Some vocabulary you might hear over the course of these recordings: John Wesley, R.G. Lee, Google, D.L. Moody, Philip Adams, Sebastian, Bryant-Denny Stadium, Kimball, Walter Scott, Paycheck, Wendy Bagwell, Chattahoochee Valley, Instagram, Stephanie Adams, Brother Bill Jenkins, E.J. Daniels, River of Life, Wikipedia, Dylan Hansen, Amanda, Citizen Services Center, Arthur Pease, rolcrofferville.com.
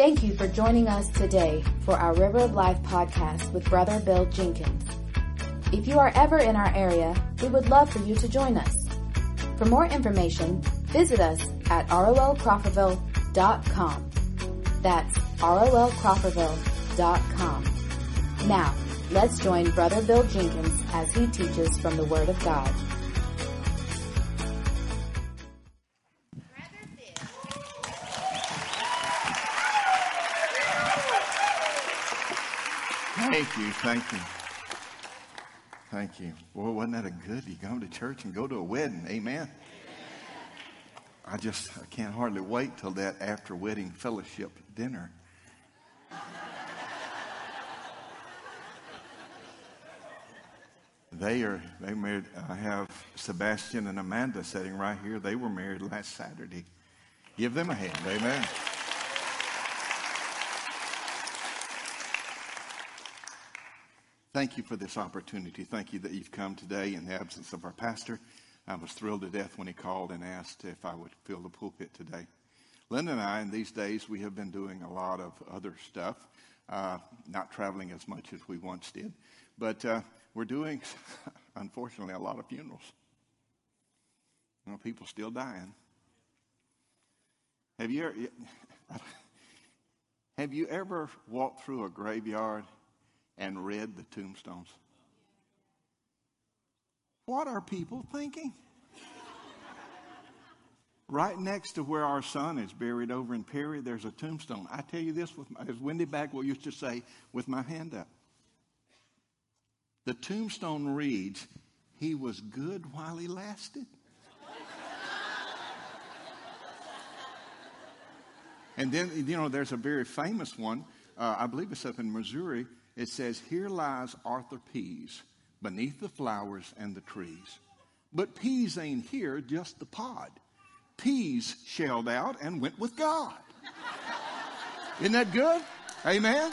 Thank you for joining us today for our River of Life podcast with Brother Bill Jenkins. If you are ever in our area, we would love for you to join us. For more information, visit us at rolcrofferville.com. That's rolcrofferville.com. Now, let's join Brother Bill Jenkins as he teaches from the Word of God. Thank you. Boy, wasn't that a good? You come to church and go to a wedding. Amen. I can't hardly wait till that after wedding fellowship dinner. They married. I have Sebastian and Amanda sitting right here. They were married last Saturday. Give them a hand. Amen. Thank you for this opportunity. Thank you that you've come today in the absence of our pastor. I was thrilled to death when he called and asked if I would fill the pulpit today. Linda and I, in these days, we have been doing a lot of other stuff, not traveling as much as we once did, but we're doing, unfortunately, a lot of funerals. You know, people still dying. Have you ever walked through a graveyard and read the tombstones? What are people thinking? Right next to where our son is buried over in Perry, there's a tombstone. I tell you this, as Wendy Bagwell used to say, with my hand up. The tombstone reads, "He was good while he lasted." And then, you know, there's a very famous one. I believe it's up in Missouri. It says, "Here lies Arthur Pease beneath the flowers and the trees. But Pease ain't here, just the pod. Pease shelled out and went with God." Isn't that good? Amen?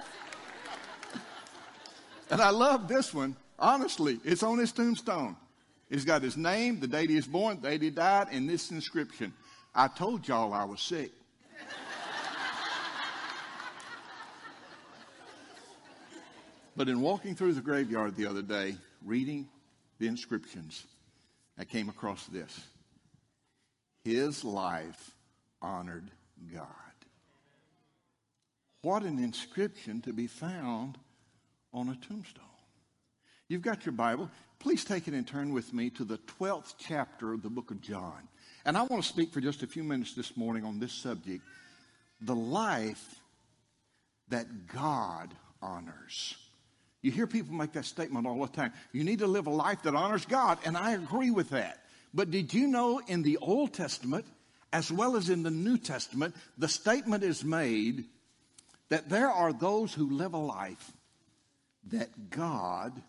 And I love this one. Honestly, it's on his tombstone. It's got his name, the date he was born, the date he died, and this inscription: "I told y'all I was sick." But in walking through the graveyard the other day, reading the inscriptions, I came across this: "His life honored God." What an inscription to be found on a tombstone. You've got your Bible. Please take it and turn with me to the 12th chapter of the book of John. And I want to speak for just a few minutes this morning on this subject: the life that God honors. You hear people make that statement all the time. You need to live a life that honors God, and I agree with that. But did you know in the Old Testament, as well as in the New Testament, the statement is made that there are those who live a life that God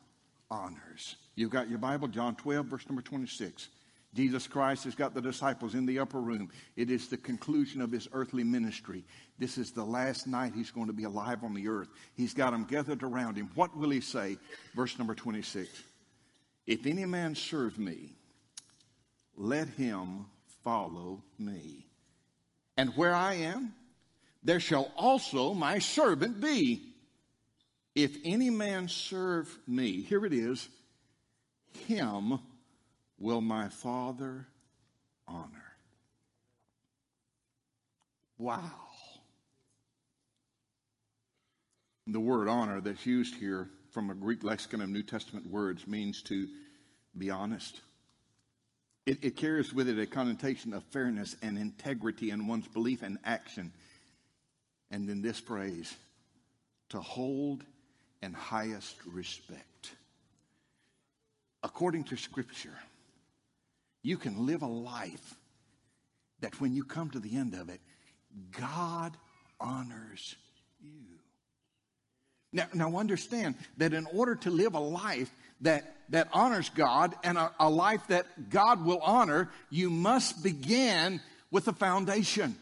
honors. You've got your Bible, John 12, verse number 26. Jesus Christ has got the disciples in the upper room. It is the conclusion of his earthly ministry. This is the last night he's going to be alive on the earth. He's got them gathered around him. What will he say? Verse number 26. "If any man serve me, let him follow me. And where I am, there shall also my servant be. If any man serve me," here it is, "him will my Father honor." Wow. The word honor that's used here from a Greek lexicon of New Testament words means to be honest. It carries with it a connotation of fairness and integrity in one's belief and action. And then this phrase, "to hold in highest respect." According to Scripture, you can live a life that when you come to the end of it, God honors you. Now understand that in order to live a life that honors God and a life that God will honor, you must begin with a foundation.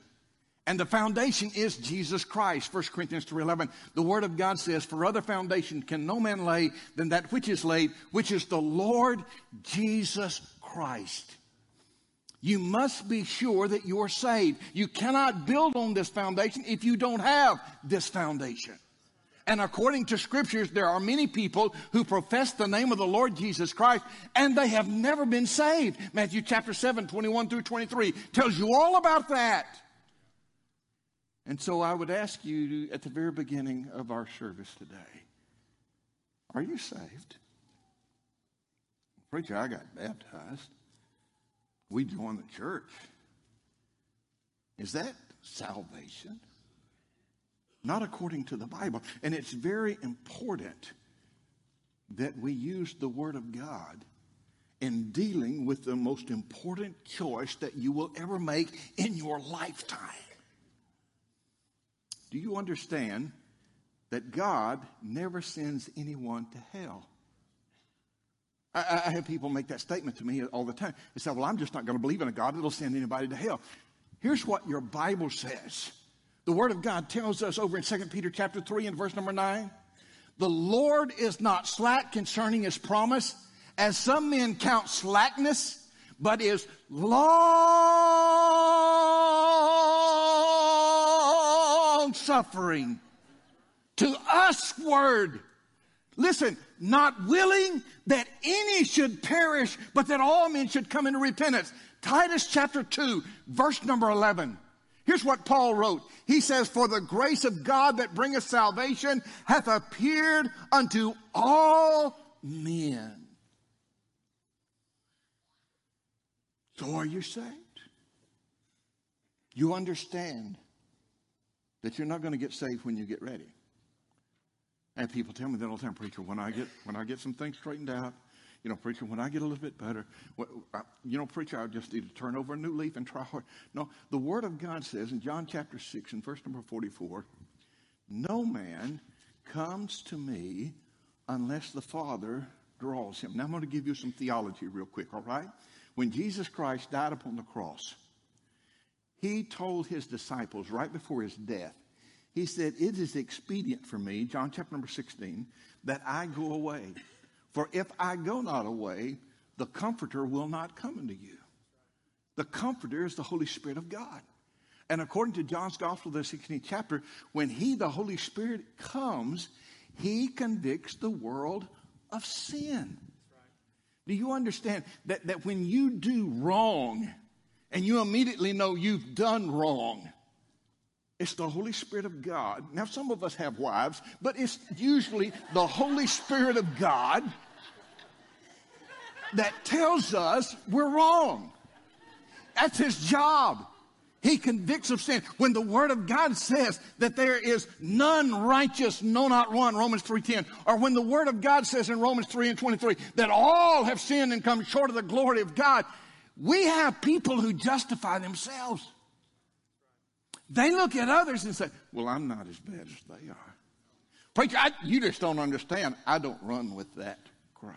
And the foundation is Jesus Christ. 1 Corinthians 3:11, the Word of God says, "For other foundation can no man lay than that which is laid, which is the Lord Jesus Christ." You must be sure that you're saved. You cannot build on this foundation if you don't have this foundation. And according to scriptures, there are many people who profess the name of the Lord Jesus Christ, and they have never been saved. Matthew chapter 7, 21 through 23 tells you all about that. And so I would ask you at the very beginning of our service today, are you saved? Preacher, I got baptized. We joined the church. Is that salvation? Not according to the Bible. And it's very important that we use the Word of God in dealing with the most important choice that you will ever make in your lifetime. Do you understand that God never sends anyone to hell? I have people make that statement to me all the time. They say, well, I'm just not going to believe in a God that'll send anybody to hell. Here's what your Bible says. The Word of God tells us over in 2 Peter chapter 3 and verse number 9, the Lord is not slack concerning his promise, as some men count slackness, but is long-suffering to usward. Listen, not willing that any should perish, but that all men should come into repentance. Titus chapter 2, verse number 11. Here's what Paul wrote. He says, for the grace of God that bringeth salvation hath appeared unto all men. So are you saved? You understand that you're not going to get saved when you get ready. And people tell me that all the time, preacher, when I get some things straightened out, you know, preacher, when I get a little bit better, you know, preacher, I just need to turn over a new leaf and try hard. No, the Word of God says in John chapter 6 and verse number 44, no man comes to me unless the Father draws him. Now, I'm going to give you some theology real quick, all right? When Jesus Christ died upon the cross, he told his disciples right before his death, he said, it is expedient for me, John chapter number 16, that I go away. For if I go not away, the Comforter will not come unto you. The Comforter is the Holy Spirit of God. And according to John's Gospel, the 16th chapter, when he, the Holy Spirit, comes, he convicts the world of sin. Do you understand that when you do wrong, and you immediately know you've done wrong, it's the Holy Spirit of God. Now, some of us have wives, but it's usually the Holy Spirit of God that tells us we're wrong. That's his job. He convicts of sin. When the Word of God says that there is none righteous, no, not one, Romans 3:10, or when the Word of God says in Romans 3 and 23 that all have sinned and come short of the glory of God, we have people who justify themselves. They look at others and say, well, I'm not as bad as they are. Preacher, you just don't understand. I don't run with that crowd.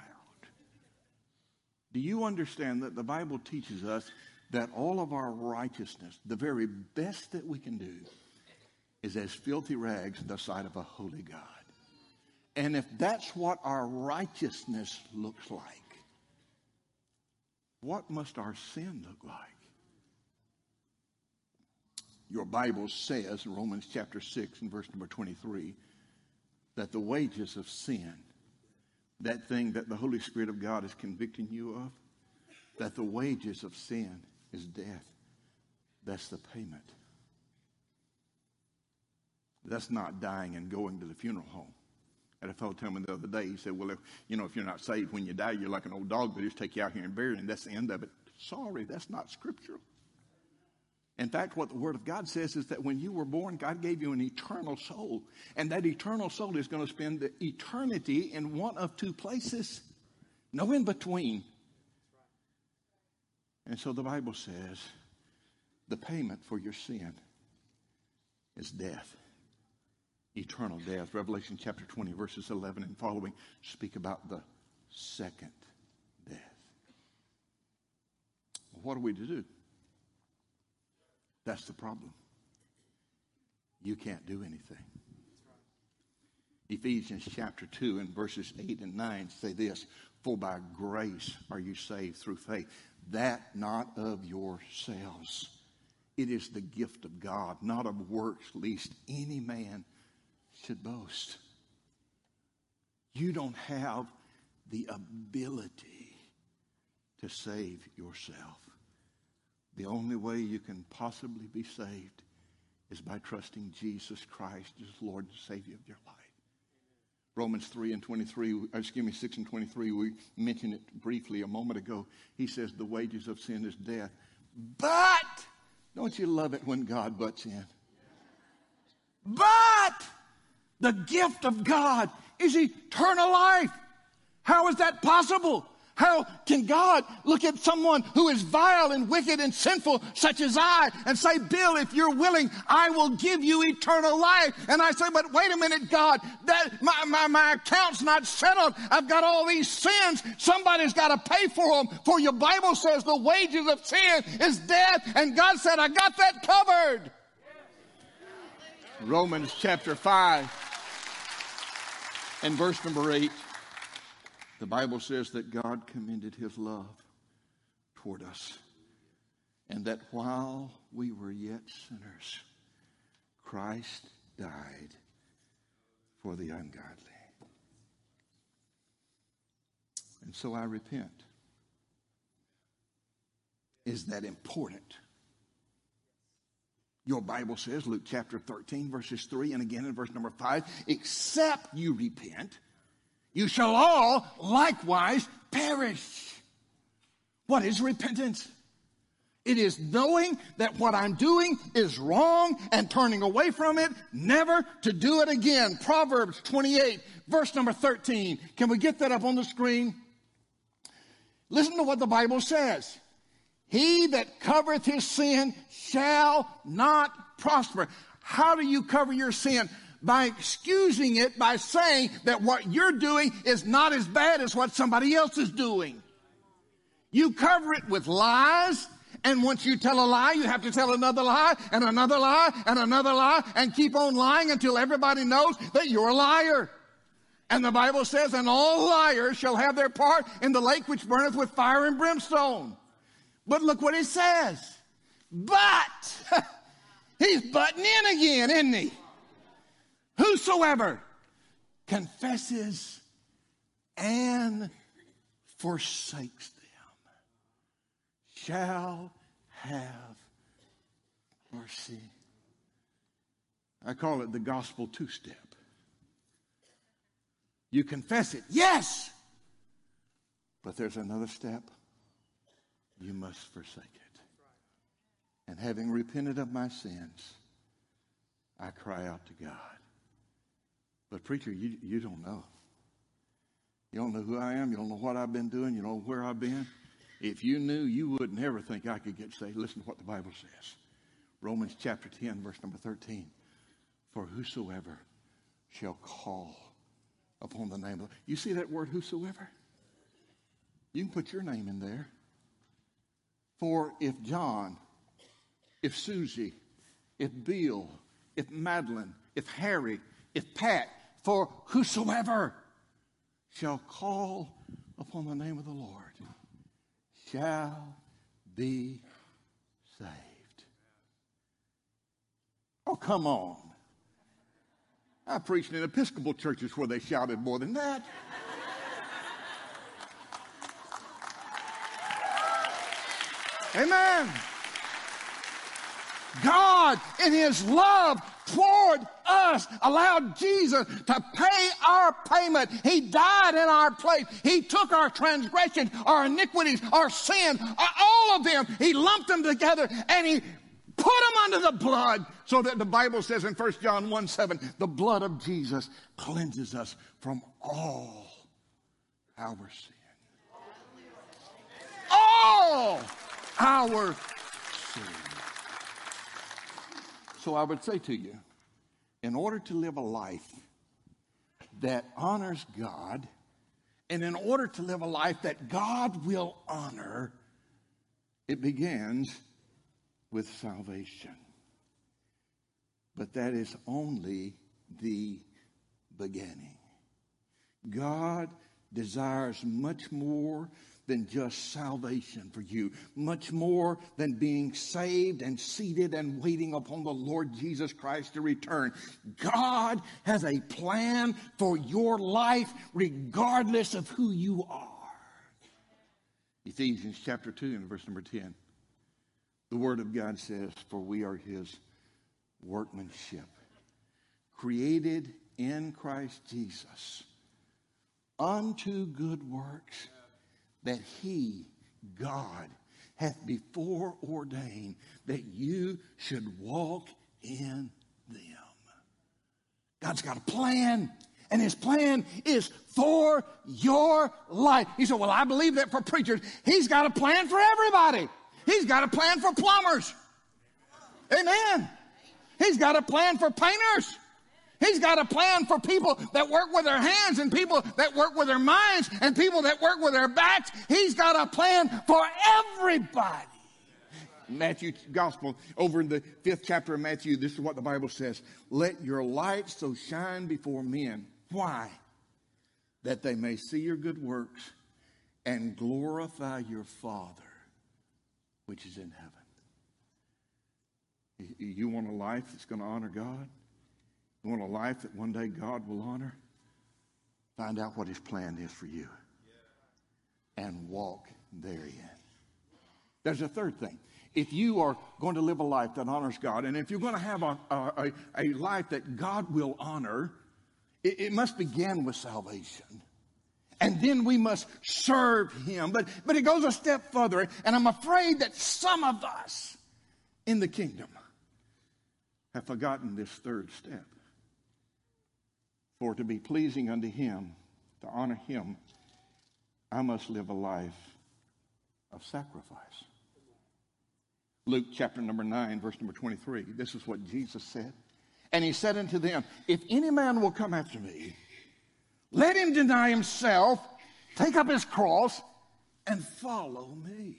Do you understand that the Bible teaches us that all of our righteousness, the very best that we can do, is as filthy rags in the sight of a holy God? And if that's what our righteousness looks like, what must our sin look like? Your Bible says in Romans chapter 6 and verse number 23 that the wages of sin, that thing that the Holy Spirit of God is convicting you of, that the wages of sin is death. That's the payment. That's not dying and going to the funeral home. And a fellow told me the other day, he said, well, if you're not saved when you die, you're like an old dog. They just take you out here and bury you, and that's the end of it. Sorry, that's not scriptural. In fact, what the Word of God says is that when you were born, God gave you an eternal soul. And that eternal soul is going to spend the eternity in one of two places. No in between. And so the Bible says the payment for your sin is death. Eternal death. Revelation chapter 20, verses 11 and following speak about the second death. Well, what are we to do? That's the problem. You can't do anything. Ephesians chapter 2 and verses 8 and 9 say this, for by grace are you saved through faith. that not of yourselves. It is the gift of God, not of works, lest any man should boast. You don't have the ability to save yourself. The only way you can possibly be saved is by trusting Jesus Christ as Lord and Savior of your life. Romans 6 and 23, we mentioned it briefly a moment ago. He says the wages of sin is death. But, don't you love it when God butts in? But the gift of God is eternal life. How is that possible? How can God look at someone who is vile and wicked and sinful, such as I, and say, Bill, if you're willing, I will give you eternal life? And I say, but wait a minute, God, that my account's not settled. I've got all these sins. Somebody's got to pay for them. For your Bible says the wages of sin is death. And God said, I got that covered. Romans chapter 5 and verse number 8. The Bible says that God commended his love toward us, and that while we were yet sinners, Christ died for the ungodly. And so I repent. Is that important? Your Bible says, Luke chapter 13, verses 3, and again in verse number 5, except you repent, you shall all likewise perish. What is repentance? It is knowing that what I'm doing is wrong and turning away from it, never to do it again. Proverbs 28, verse number 13. Can we get that up on the screen? Listen to what the Bible says. He that covereth his sin shall not prosper. How do you cover your sin? By excusing it, by saying that what you're doing is not as bad as what somebody else is doing. You cover it with lies, and once you tell a lie, you have to tell another lie, and another lie, and another lie, and keep on lying until everybody knows that you're a liar. And the Bible says, and all liars shall have their part in the lake which burneth with fire and brimstone. But look what it says. But, he's butting in again, isn't he? Whosoever confesses and forsakes them shall have mercy. I call it the gospel two-step. You confess it, yes, but there's another step. You must forsake it. And having repented of my sins, I cry out to God. But preacher, you don't know. You don't know who I am. You don't know what I've been doing. You don't know where I've been. If you knew, you wouldn't ever think I could get saved. Listen to what the Bible says. Romans chapter 10, verse number 13. For whosoever shall call upon the name of the Lord. You see that word whosoever? You can put your name in there. For if John, if Susie, if Bill, if Madeline, if Harry, if Pat, for whosoever shall call upon the name of the Lord shall be saved. Oh, come on. I preached in Episcopal churches where they shouted more than that. Amen. God, in his love toward us, allowed Jesus to pay our payment. He died in our place. He took our transgressions, our iniquities, our sin, all of them. He lumped them together and he put them under the blood, so that the Bible says in 1 John 1:7, the blood of Jesus cleanses us from all our sin. All our sin. So I would say to you, in order to live a life that honors God, and in order to live a life that God will honor, it begins with salvation. But that is only the beginning. God desires much more than just salvation for you, much more than being saved and seated and waiting upon the Lord Jesus Christ to return. God has a plan for your life regardless of who you are. Ephesians chapter 2 and verse number 10. The Word of God says, for we are His workmanship, created in Christ Jesus unto good works that He, God, hath before ordained that you should walk in them. God's got a plan, and His plan is for your life. He said, well, I believe that for preachers. He's got a plan for everybody. He's got a plan for plumbers. Amen. He's got a plan for painters. He's got a plan for people that work with their hands and people that work with their minds and people that work with their backs. He's got a plan for everybody. Matthew's gospel, over in the 5th chapter of Matthew, this is what the Bible says. Let your light so shine before men. Why? That they may see your good works and glorify your Father which is in heaven. You want a life that's going to honor God? You want a life that one day God will honor? Find out what His plan is for you and walk therein. There's a third thing. If you are going to live a life that honors God, and if you're going to have a life that God will honor, it must begin with salvation. And then we must serve Him. But it goes a step further. And I'm afraid that some of us in the kingdom have forgotten this third step. For to be pleasing unto Him, to honor Him, I must live a life of sacrifice. Luke chapter number 9, verse number 23. This is what Jesus said. And He said unto them, if any man will come after me, let him deny himself, take up his cross, and follow me.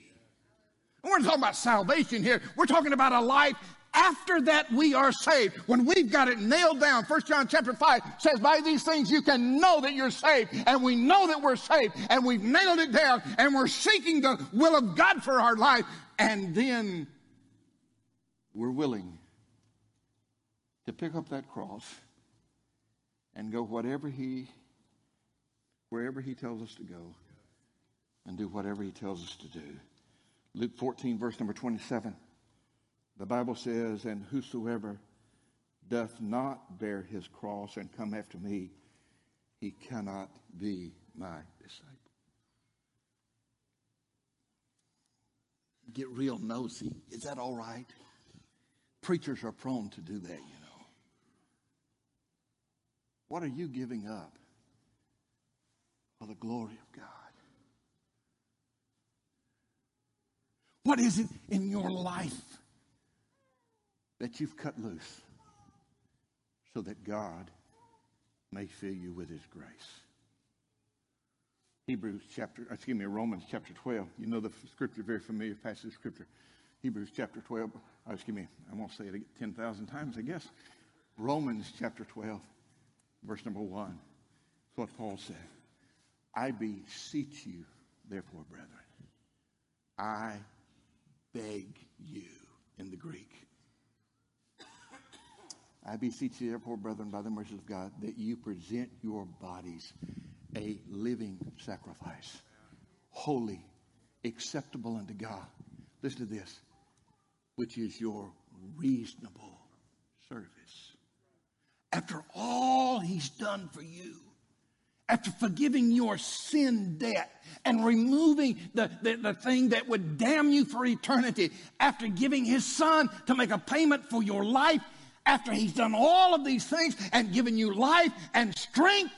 We're not talking about salvation here. We're talking about a life after that we are saved. When we've got it nailed down, 1 John chapter 5 says, by these things you can know that you're saved. And we know that we're saved. And we've nailed it down. And we're seeking the will of God for our life. And then we're willing to pick up that cross and go wherever He tells us to go and do whatever He tells us to do. Luke 14, verse number 27. The Bible says, and whosoever doth not bear his cross and come after me, he cannot be my disciple. Get real nosy. Is that all right? Preachers are prone to do that, you know. What are you giving up for the glory of God? What is it in your life that you've cut loose so that God may fill you with His grace? Romans chapter 12. You know the scripture, very familiar passage of scripture. Hebrews chapter 12. I won't say it 10,000 times, I guess. Romans chapter 12. Verse number 1, that's what Paul said. I beseech you, therefore, brethren, I beg you, in the Greek. I beseech you, therefore, brethren, by the mercies of God, that you present your bodies a living sacrifice, holy, acceptable unto God. Listen to this, which is your reasonable service. After all He's done for you, after forgiving your sin debt and removing the thing that would damn you for eternity, after giving His Son to make a payment for your life, after He's done all of these things and given you life and strength,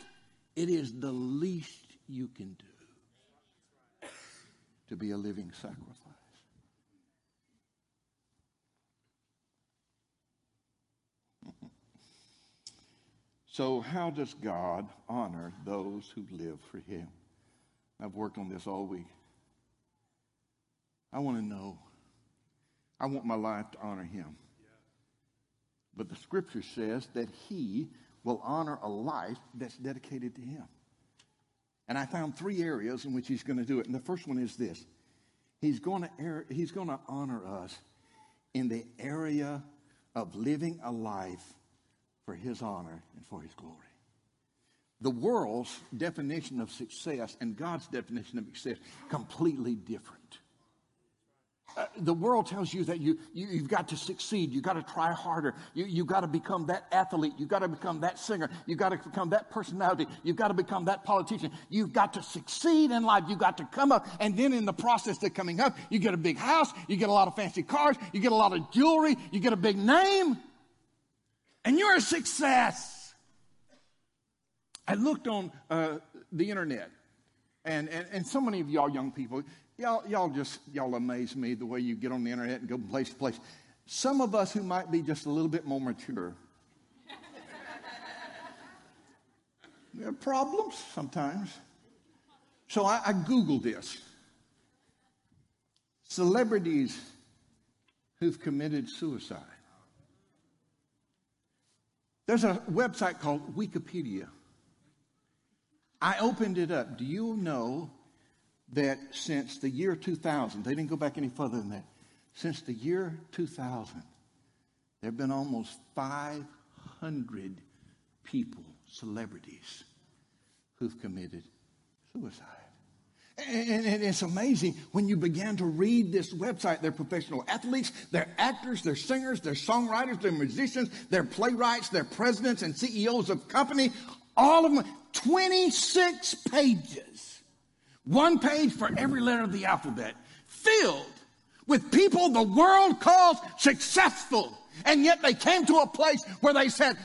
it is the least you can do to be a living sacrifice. So how does God honor those who live for Him? I've worked on this all week. I want to know. I want my life to honor Him. But the scripture says that He will honor a life that's dedicated to Him. And I found three areas in which he's going to do it. And the first one is this. He's going to honor us in the area of living a life for his honor and for his glory. The world's definition of success and God's definition of success completely different. The world tells you that you've got to succeed. You've got to try harder. You've got to become that athlete. You've got to become that singer. You've got to become that personality. You've got to become that politician. You've got to succeed in life. You've got to come up. And then in the process of coming up, you get a big house. You get a lot of fancy cars. You get a lot of jewelry. You get a big name. And you're a success. I looked on the internet. And so many of y'all young people, y'all amaze me the way you get on the internet and go from place to place. Some of us who might be just a little bit more mature, we have problems sometimes. So I Googled this. Celebrities who've committed suicide. There's a website called Wikipedia. I opened it up. Do you know that since the year 2000, they didn't go back any further than that, since the year 2000, there have been almost 500 people, celebrities, who've committed suicide. And it's amazing when you began to read this website. They're professional athletes, they're actors, they're singers, they're songwriters, they're musicians, they're playwrights, they're presidents and CEOs of company, all of them, 26 pages. One page for every letter of the alphabet, filled with people the world calls successful. And yet they came to a place where they said,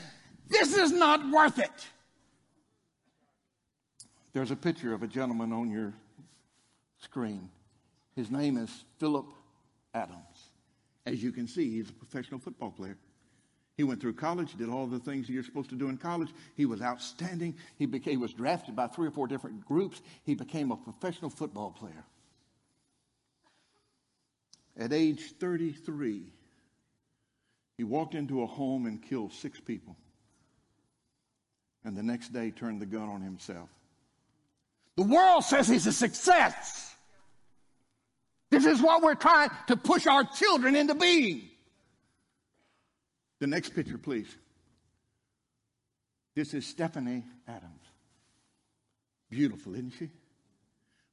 this is not worth it. There's a picture of a gentleman on your screen. His name is Philip Adams. As you can see, he's a professional football player. He went through college, did all the things you're supposed to do in college. He was outstanding. He was drafted by 3 or 4 different groups. He became a professional football player. At age 33, he walked into a home and killed 6 people. And the next day turned the gun on himself. The world says he's a success. This is what we're trying to push our children into being. The next picture, please. This is Stephanie Adams. Beautiful, isn't she?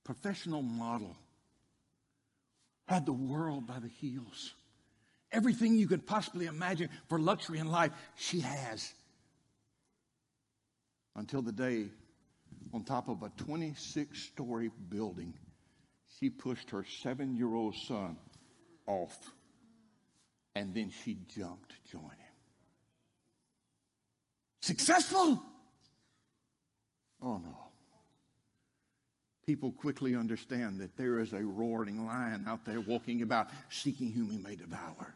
Professional model. Had the world by the heels. Everything you could possibly imagine for luxury in life, she has. Until the day, on top of a 26-story building, she pushed her 7-year-old son off. And then she jumped to join him. Successful? Oh, no. People quickly understand that there is a roaring lion out there walking about, seeking whom he may devour.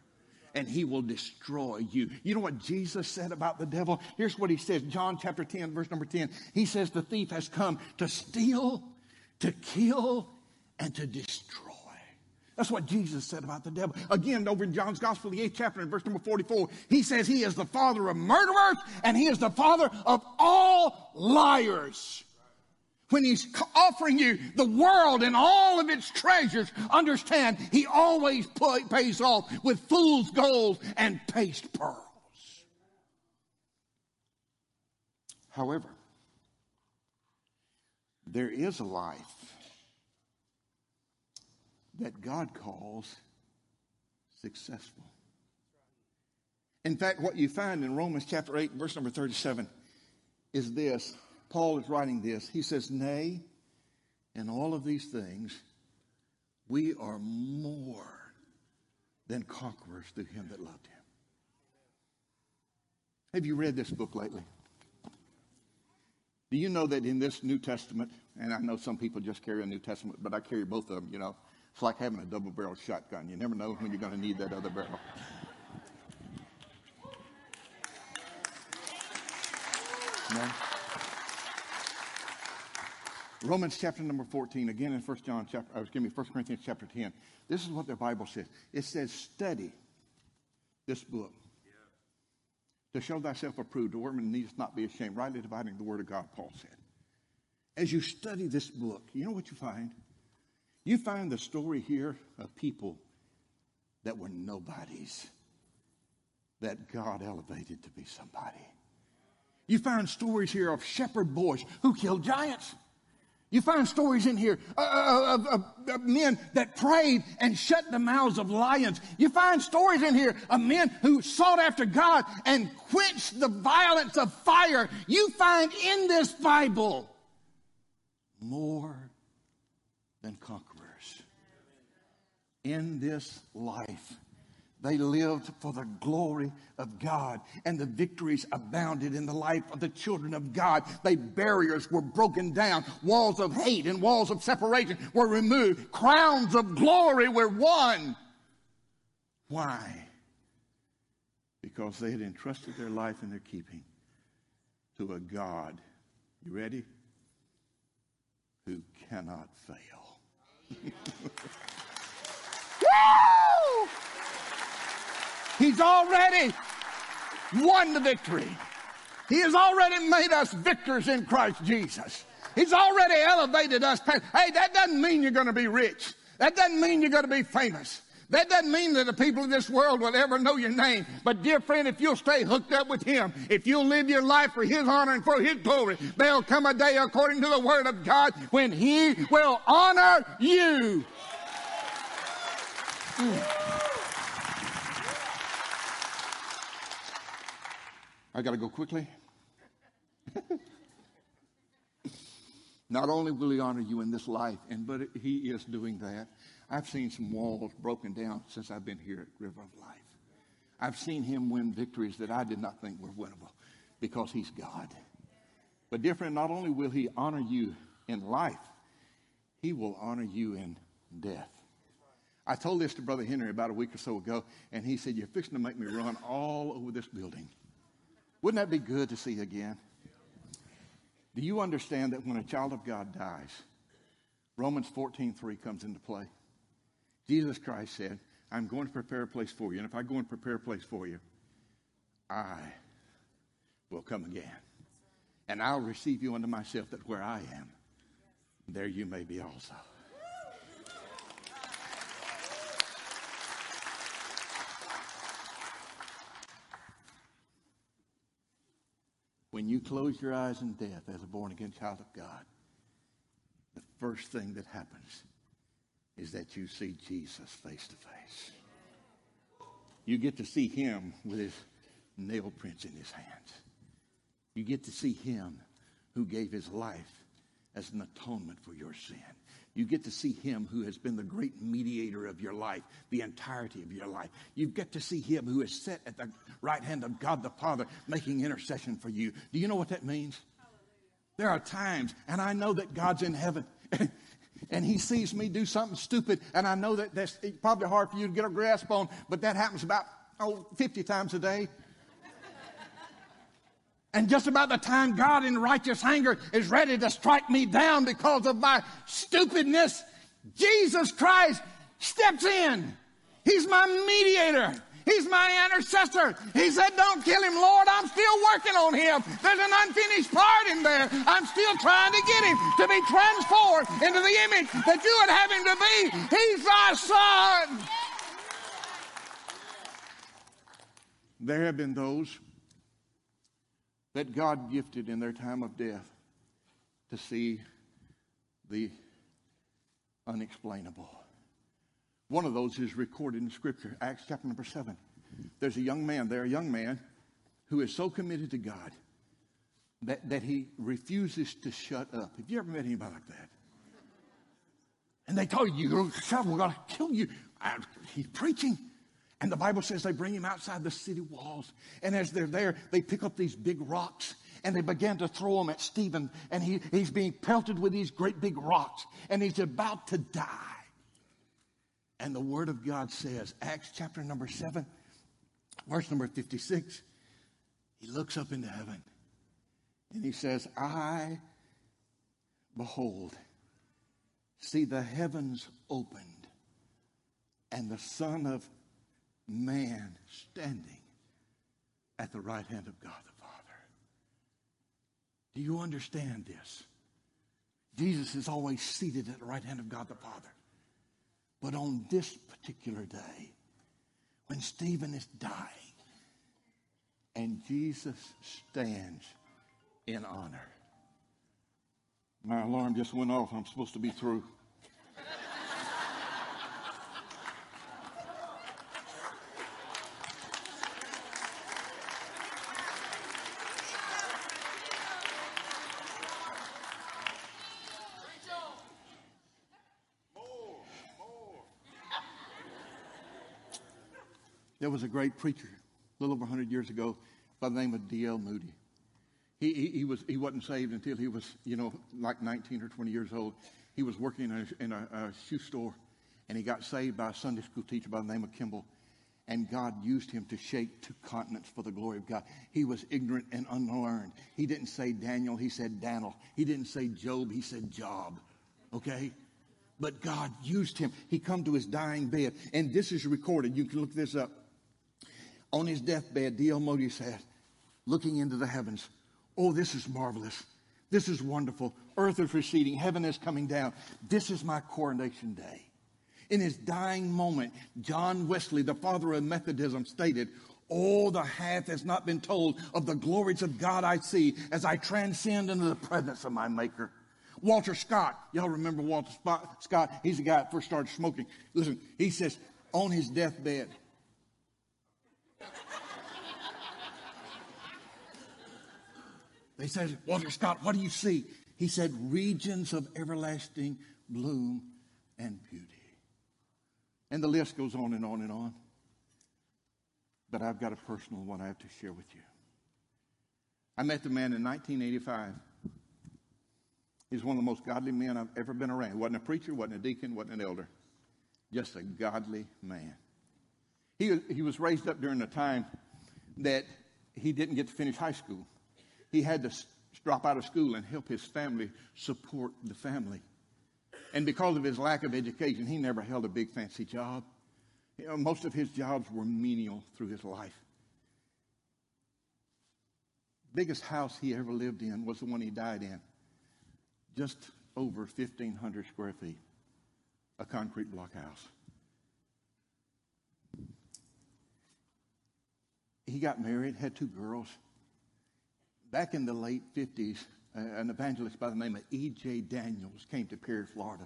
And he will destroy you. You know what Jesus said about the devil? Here's what he says, John chapter 10, verse number 10. He says, the thief has come to steal, to kill, and to destroy. That's what Jesus said about the devil. Again, over in John's Gospel, the 8th chapter, in verse number 44, he says he is the father of murderers and he is the father of all liars. When he's offering you the world and all of its treasures, understand he always pays off with fool's gold and paste pearls. However, there is a life that God calls successful. In fact, what you find in Romans chapter 8, verse number 37 is this. Paul is writing this. He says, nay, in all of these things, we are more than conquerors through him that loved him. Have you read this book lately? Do you know that in this New Testament, and I know some people just carry a New Testament, but I carry both of them, you know. It's like having a double-barreled shotgun. You never know when you're going to need that other barrel. No? Romans chapter number 14, again in 1 Corinthians chapter 10. This is what the Bible says. It says, study this book to show thyself approved, a workman needeth not be ashamed, rightly dividing the word of God, Paul said. As you study this book, you know what you find? You find the story here of people that were nobodies, that God elevated to be somebody. You find stories here of shepherd boys who killed giants. You find stories in here of men that prayed and shut the mouths of lions. You find stories in here of men who sought after God and quenched the violence of fire. You find in this Bible more than conquerors. In this life, they lived for the glory of God, and the victories abounded in the life of the children of God. They barriers were broken down. Walls of hate and walls of separation were removed. Crowns of glory were won. Why? Because they had entrusted their life and their keeping to a God, you ready? Who cannot fail. Woo! He's already won the victory. He has already made us victors in Christ Jesus. He's already elevated us. Hey, that doesn't mean you're going to be rich. That doesn't mean you're going to be famous. That doesn't mean that the people of this world will ever know your name. But dear friend, if you'll stay hooked up with Him, if you'll live your life for His honor and for His glory, there'll come a day according to the Word of God when He will honor you. I got to go quickly. Not only will He honor you in this life, but He is doing that. I've seen some walls broken down since I've been here at River of Life. I've seen Him win victories that I did not think were winnable because He's God. But dear friend, not only will He honor you in life, He will honor you in death. I told this to Brother Henry about a week or so ago, and he said, "You're fixing to make me run all over this building." Wouldn't that be good to see again? Do you understand that when a child of God dies, Romans 14:3 comes into play? Jesus Christ said, "I'm going to prepare a place for you, and if I go and prepare a place for you, I will come again, and I'll receive you unto myself, that where I am, there you may be also." When you close your eyes in death as a born-again child of God, the first thing that happens is that you see Jesus face to face. You get to see Him with His nail prints in His hands. You get to see Him who gave His life as an atonement for your sin. You get to see Him who has been the great mediator of your life, the entirety of your life. You get to see Him who is set at the right hand of God the Father, making intercession for you. Do you know what that means? Hallelujah. There are times, and I know that God's in heaven, and He sees me do something stupid, and I know that that's probably hard for you to get a grasp on, but that happens about 50 times a day. And just about the time God in righteous anger is ready to strike me down because of my stupidness, Jesus Christ steps in. He's my mediator. He's my intercessor. He said, "Don't kill him, Lord. I'm still working on him. There's an unfinished part in there. I'm still trying to get him to be transformed into the image that you would have him to be. He's my son." There have been those that God gifted in their time of death to see the unexplainable. One of those is recorded in Scripture, Acts chapter number 7. There's a young man there, who is so committed to God that he refuses to shut up. Have you ever met anybody like that? And they told you, "You don't shut up, we're going to kill you." He's preaching. And the Bible says they bring him outside the city walls. And as they're there, they pick up these big rocks and they began to throw them at Stephen. And he's being pelted with these great big rocks and he's about to die. And the Word of God says, Acts chapter number 7, verse number 56, he looks up into heaven and he says, "I behold, see the heavens opened and the Son of Man standing at the right hand of God the Father." Do you understand this? Jesus is always seated at the right hand of God the Father. But on this particular day, when Stephen is dying, and Jesus stands in honor. My alarm just went off. I'm supposed to be through. There was a great preacher a little over 100 years ago by the name of D.L. Moody. He wasn't saved until he was, like 19 or 20 years old. He was working in a shoe store, and he got saved by a Sunday school teacher by the name of Kimball, and God used him to shake two continents for the glory of God. He was ignorant and unlearned. He didn't say Daniel, he said Dan'l. He didn't say Job, he said Job, okay? But God used him. He come to his dying bed, and this is recorded. You can look this up. On his deathbed, D.L. Moody said, looking into the heavens, "Oh, this is marvelous. This is wonderful. Earth is receding. Heaven is coming down. This is my coronation day." In his dying moment, John Wesley, the father of Methodism, stated, "All the half has not been told of the glories of God I see as I transcend into the presence of my Maker." Walter Scott, y'all remember Walter Scott? He's the guy that first started smoking. Listen, he says, on his deathbed, they said, "Walter Scott, what do you see?" He said, "Regions of everlasting bloom and beauty." And the list goes on and on and on. But I've got a personal one I have to share with you. I met the man in 1985. He's one of the most godly men I've ever been around. He wasn't a preacher, wasn't a deacon, wasn't an elder. Just a godly man. He was raised up during a time that he didn't get to finish high school. He had to drop out of school and help his family support the family. And because of his lack of education, he never held a big fancy job. Most of his jobs were menial through his life. Biggest house he ever lived in was the one he died in. Just over 1,500 square feet. A concrete block house. He got married, had two girls. Back in the late 50s, an evangelist by the name of E.J. Daniels came to Perry, Florida,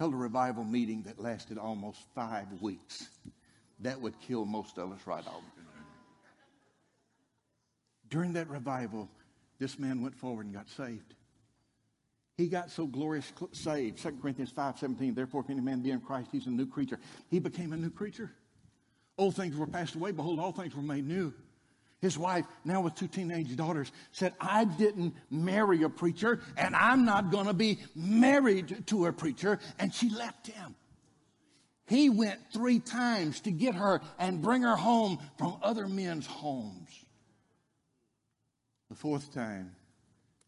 held a revival meeting that lasted almost 5 weeks. That would kill most of us right off. During that revival, this man went forward and got saved. He got so glorious saved. 2 Corinthians 5:17, "Therefore, if any man be in Christ, he's a new creature." He became a new creature. Old things were passed away. Behold, all things were made new. His wife, now with two teenage daughters, said, "I didn't marry a preacher, and I'm not going to be married to a preacher." And she left him. He went 3 times to get her and bring her home from other men's homes. The 4th time,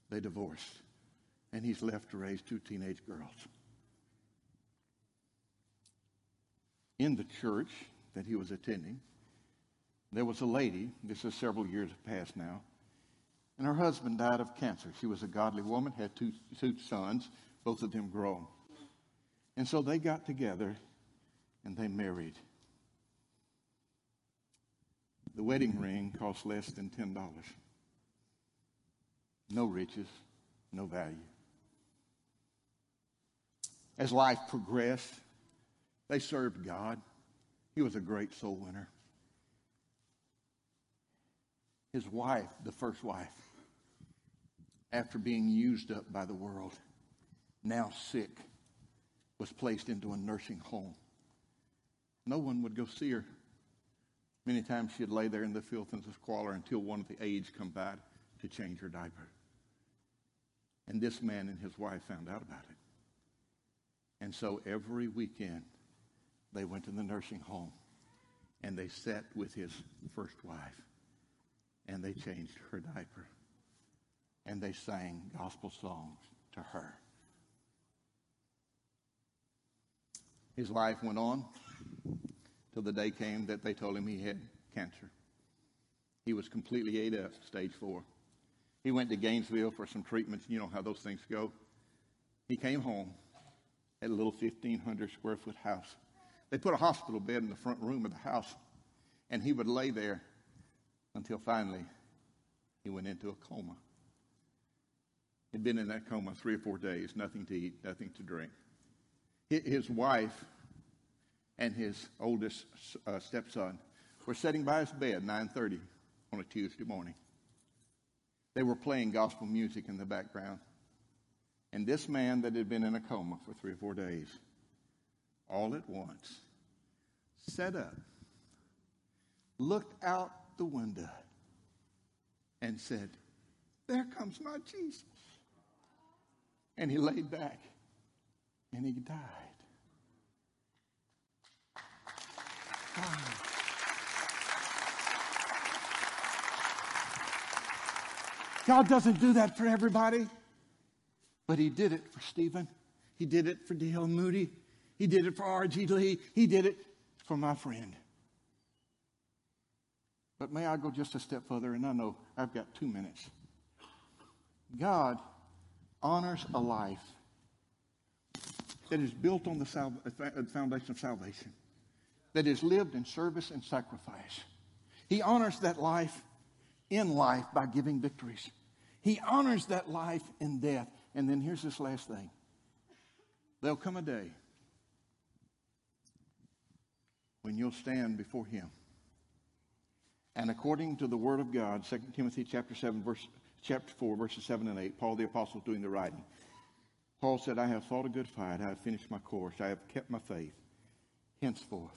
they divorced, and he's left to raise 2 teenage girls. In the church that he was attending, there was a lady, this is several years past now, and her husband died of cancer. She was a godly woman, had two sons, both of them grown. And so they got together and they married. The wedding ring cost less than $10. No riches, no value. As life progressed, they served God. He was a great soul winner. His wife, the first wife, after being used up by the world, now sick, was placed into a nursing home. No one would go see her. Many times she'd lay there in the filth and the squalor until one of the aides come by to change her diaper. And this man and his wife found out about it. And so every weekend they went to the nursing home and they sat with his first wife. And they changed her diaper. And they sang gospel songs to her. His life went on till the day came that they told him he had cancer. He was completely ate up, stage 4. He went to Gainesville for some treatments. You know how those things go. He came home, had a little 1,500 square foot house. They put a hospital bed in the front room of the house, and he would lay there until finally he went into a coma. He'd been in that coma 3 or 4 days, nothing to eat, nothing to drink. His wife and his oldest stepson were sitting by his bed, 9:30 on a Tuesday morning. They were playing gospel music in the background. And this man that had been in a coma for 3 or 4 days, all at once, sat up, looked out the window, and said, "There comes my Jesus." And he laid back, and he died. Wow. God doesn't do that for everybody, but he did it for Stephen. He did it for D.L. Moody. He did it for R.G. Lee. He did it for my friend. But may I go just a step further? And I know I've got 2 minutes. God honors a life that is built on the foundation of salvation, that is lived in service and sacrifice. He honors that life in life by giving victories. He honors that life in death. And then here's this last thing. There'll come a day when you'll stand before him. And according to the word of God, 2 Timothy chapter 4, verses 7 and 8, Paul the apostle doing the writing. Paul said, "I have fought a good fight. I have finished my course. I have kept my faith. Henceforth,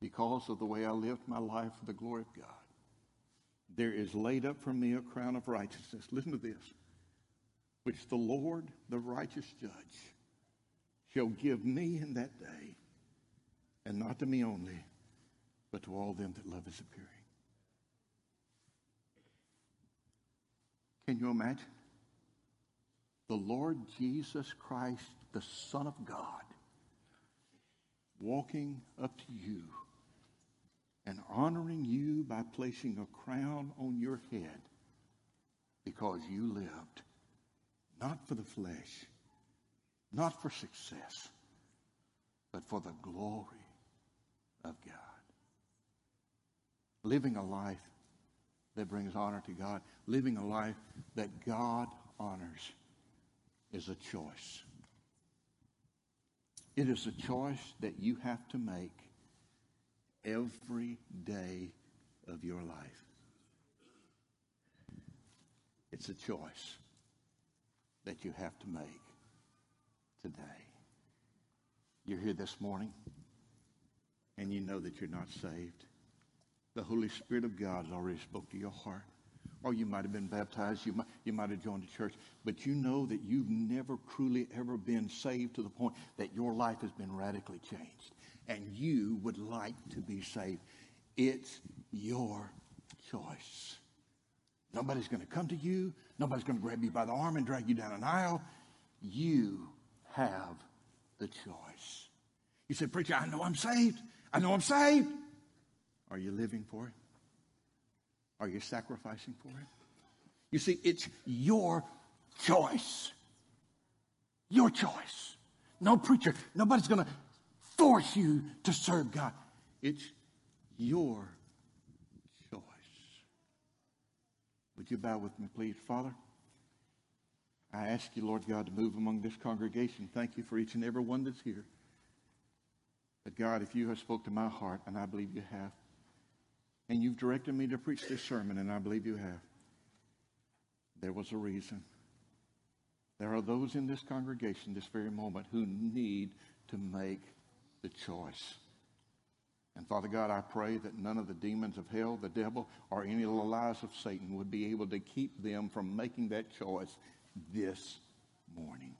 because of the way I lived my life for the glory of God, there is laid up for me a crown of righteousness." Listen to this. "Which the Lord, the righteous judge, shall give me in that day, and not to me only, but to all them that love his appearing." Can you imagine? The Lord Jesus Christ, the Son of God, walking up to you and honoring you by placing a crown on your head because you lived not for the flesh, not for success, but for the glory of God. Living a life that brings honor to God, living a life that God honors, is a choice. It is a choice that you have to make every day of your life. It's a choice that you have to make today. You're here this morning, and you know that you're not saved. The Holy Spirit of God has already spoke to your heart. Or you might have been baptized, you might have joined a church, but you know that you've never truly ever been saved to the point that your life has been radically changed, and you would like to be saved. It's your choice. Nobody's going to come to you. Nobody's going to grab you by the arm and drag you down an aisle. You have the choice. You say, "Preacher, I know I'm saved. I know I'm saved." Are you living for it? Are you sacrificing for it? You see, it's your choice. Your choice. No preacher. Nobody's going to force you to serve God. It's your choice. Would you bow with me, please? Father, I ask you, Lord God, to move among this congregation. Thank you for each and every one that's here. But God, if you have spoke to my heart, and I believe you have, and you've directed me to preach this sermon, and I believe you have, there was a reason. There are those in this congregation this very moment who need to make the choice. And Father God, I pray that none of the demons of hell, the devil, or any of the lies of Satan would be able to keep them from making that choice this morning.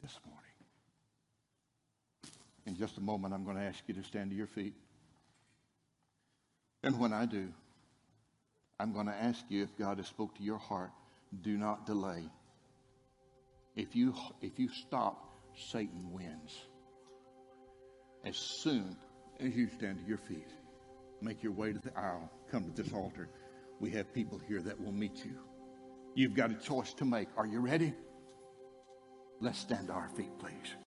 This morning. In just a moment, I'm going to ask you to stand to your feet. And when I do, I'm going to ask you, if God has spoke to your heart, do not delay. If you stop, Satan wins. As soon as you stand to your feet, make your way to the aisle, come to this altar. We have people here that will meet you. You've got a choice to make. Are you ready? Let's stand to our feet, please.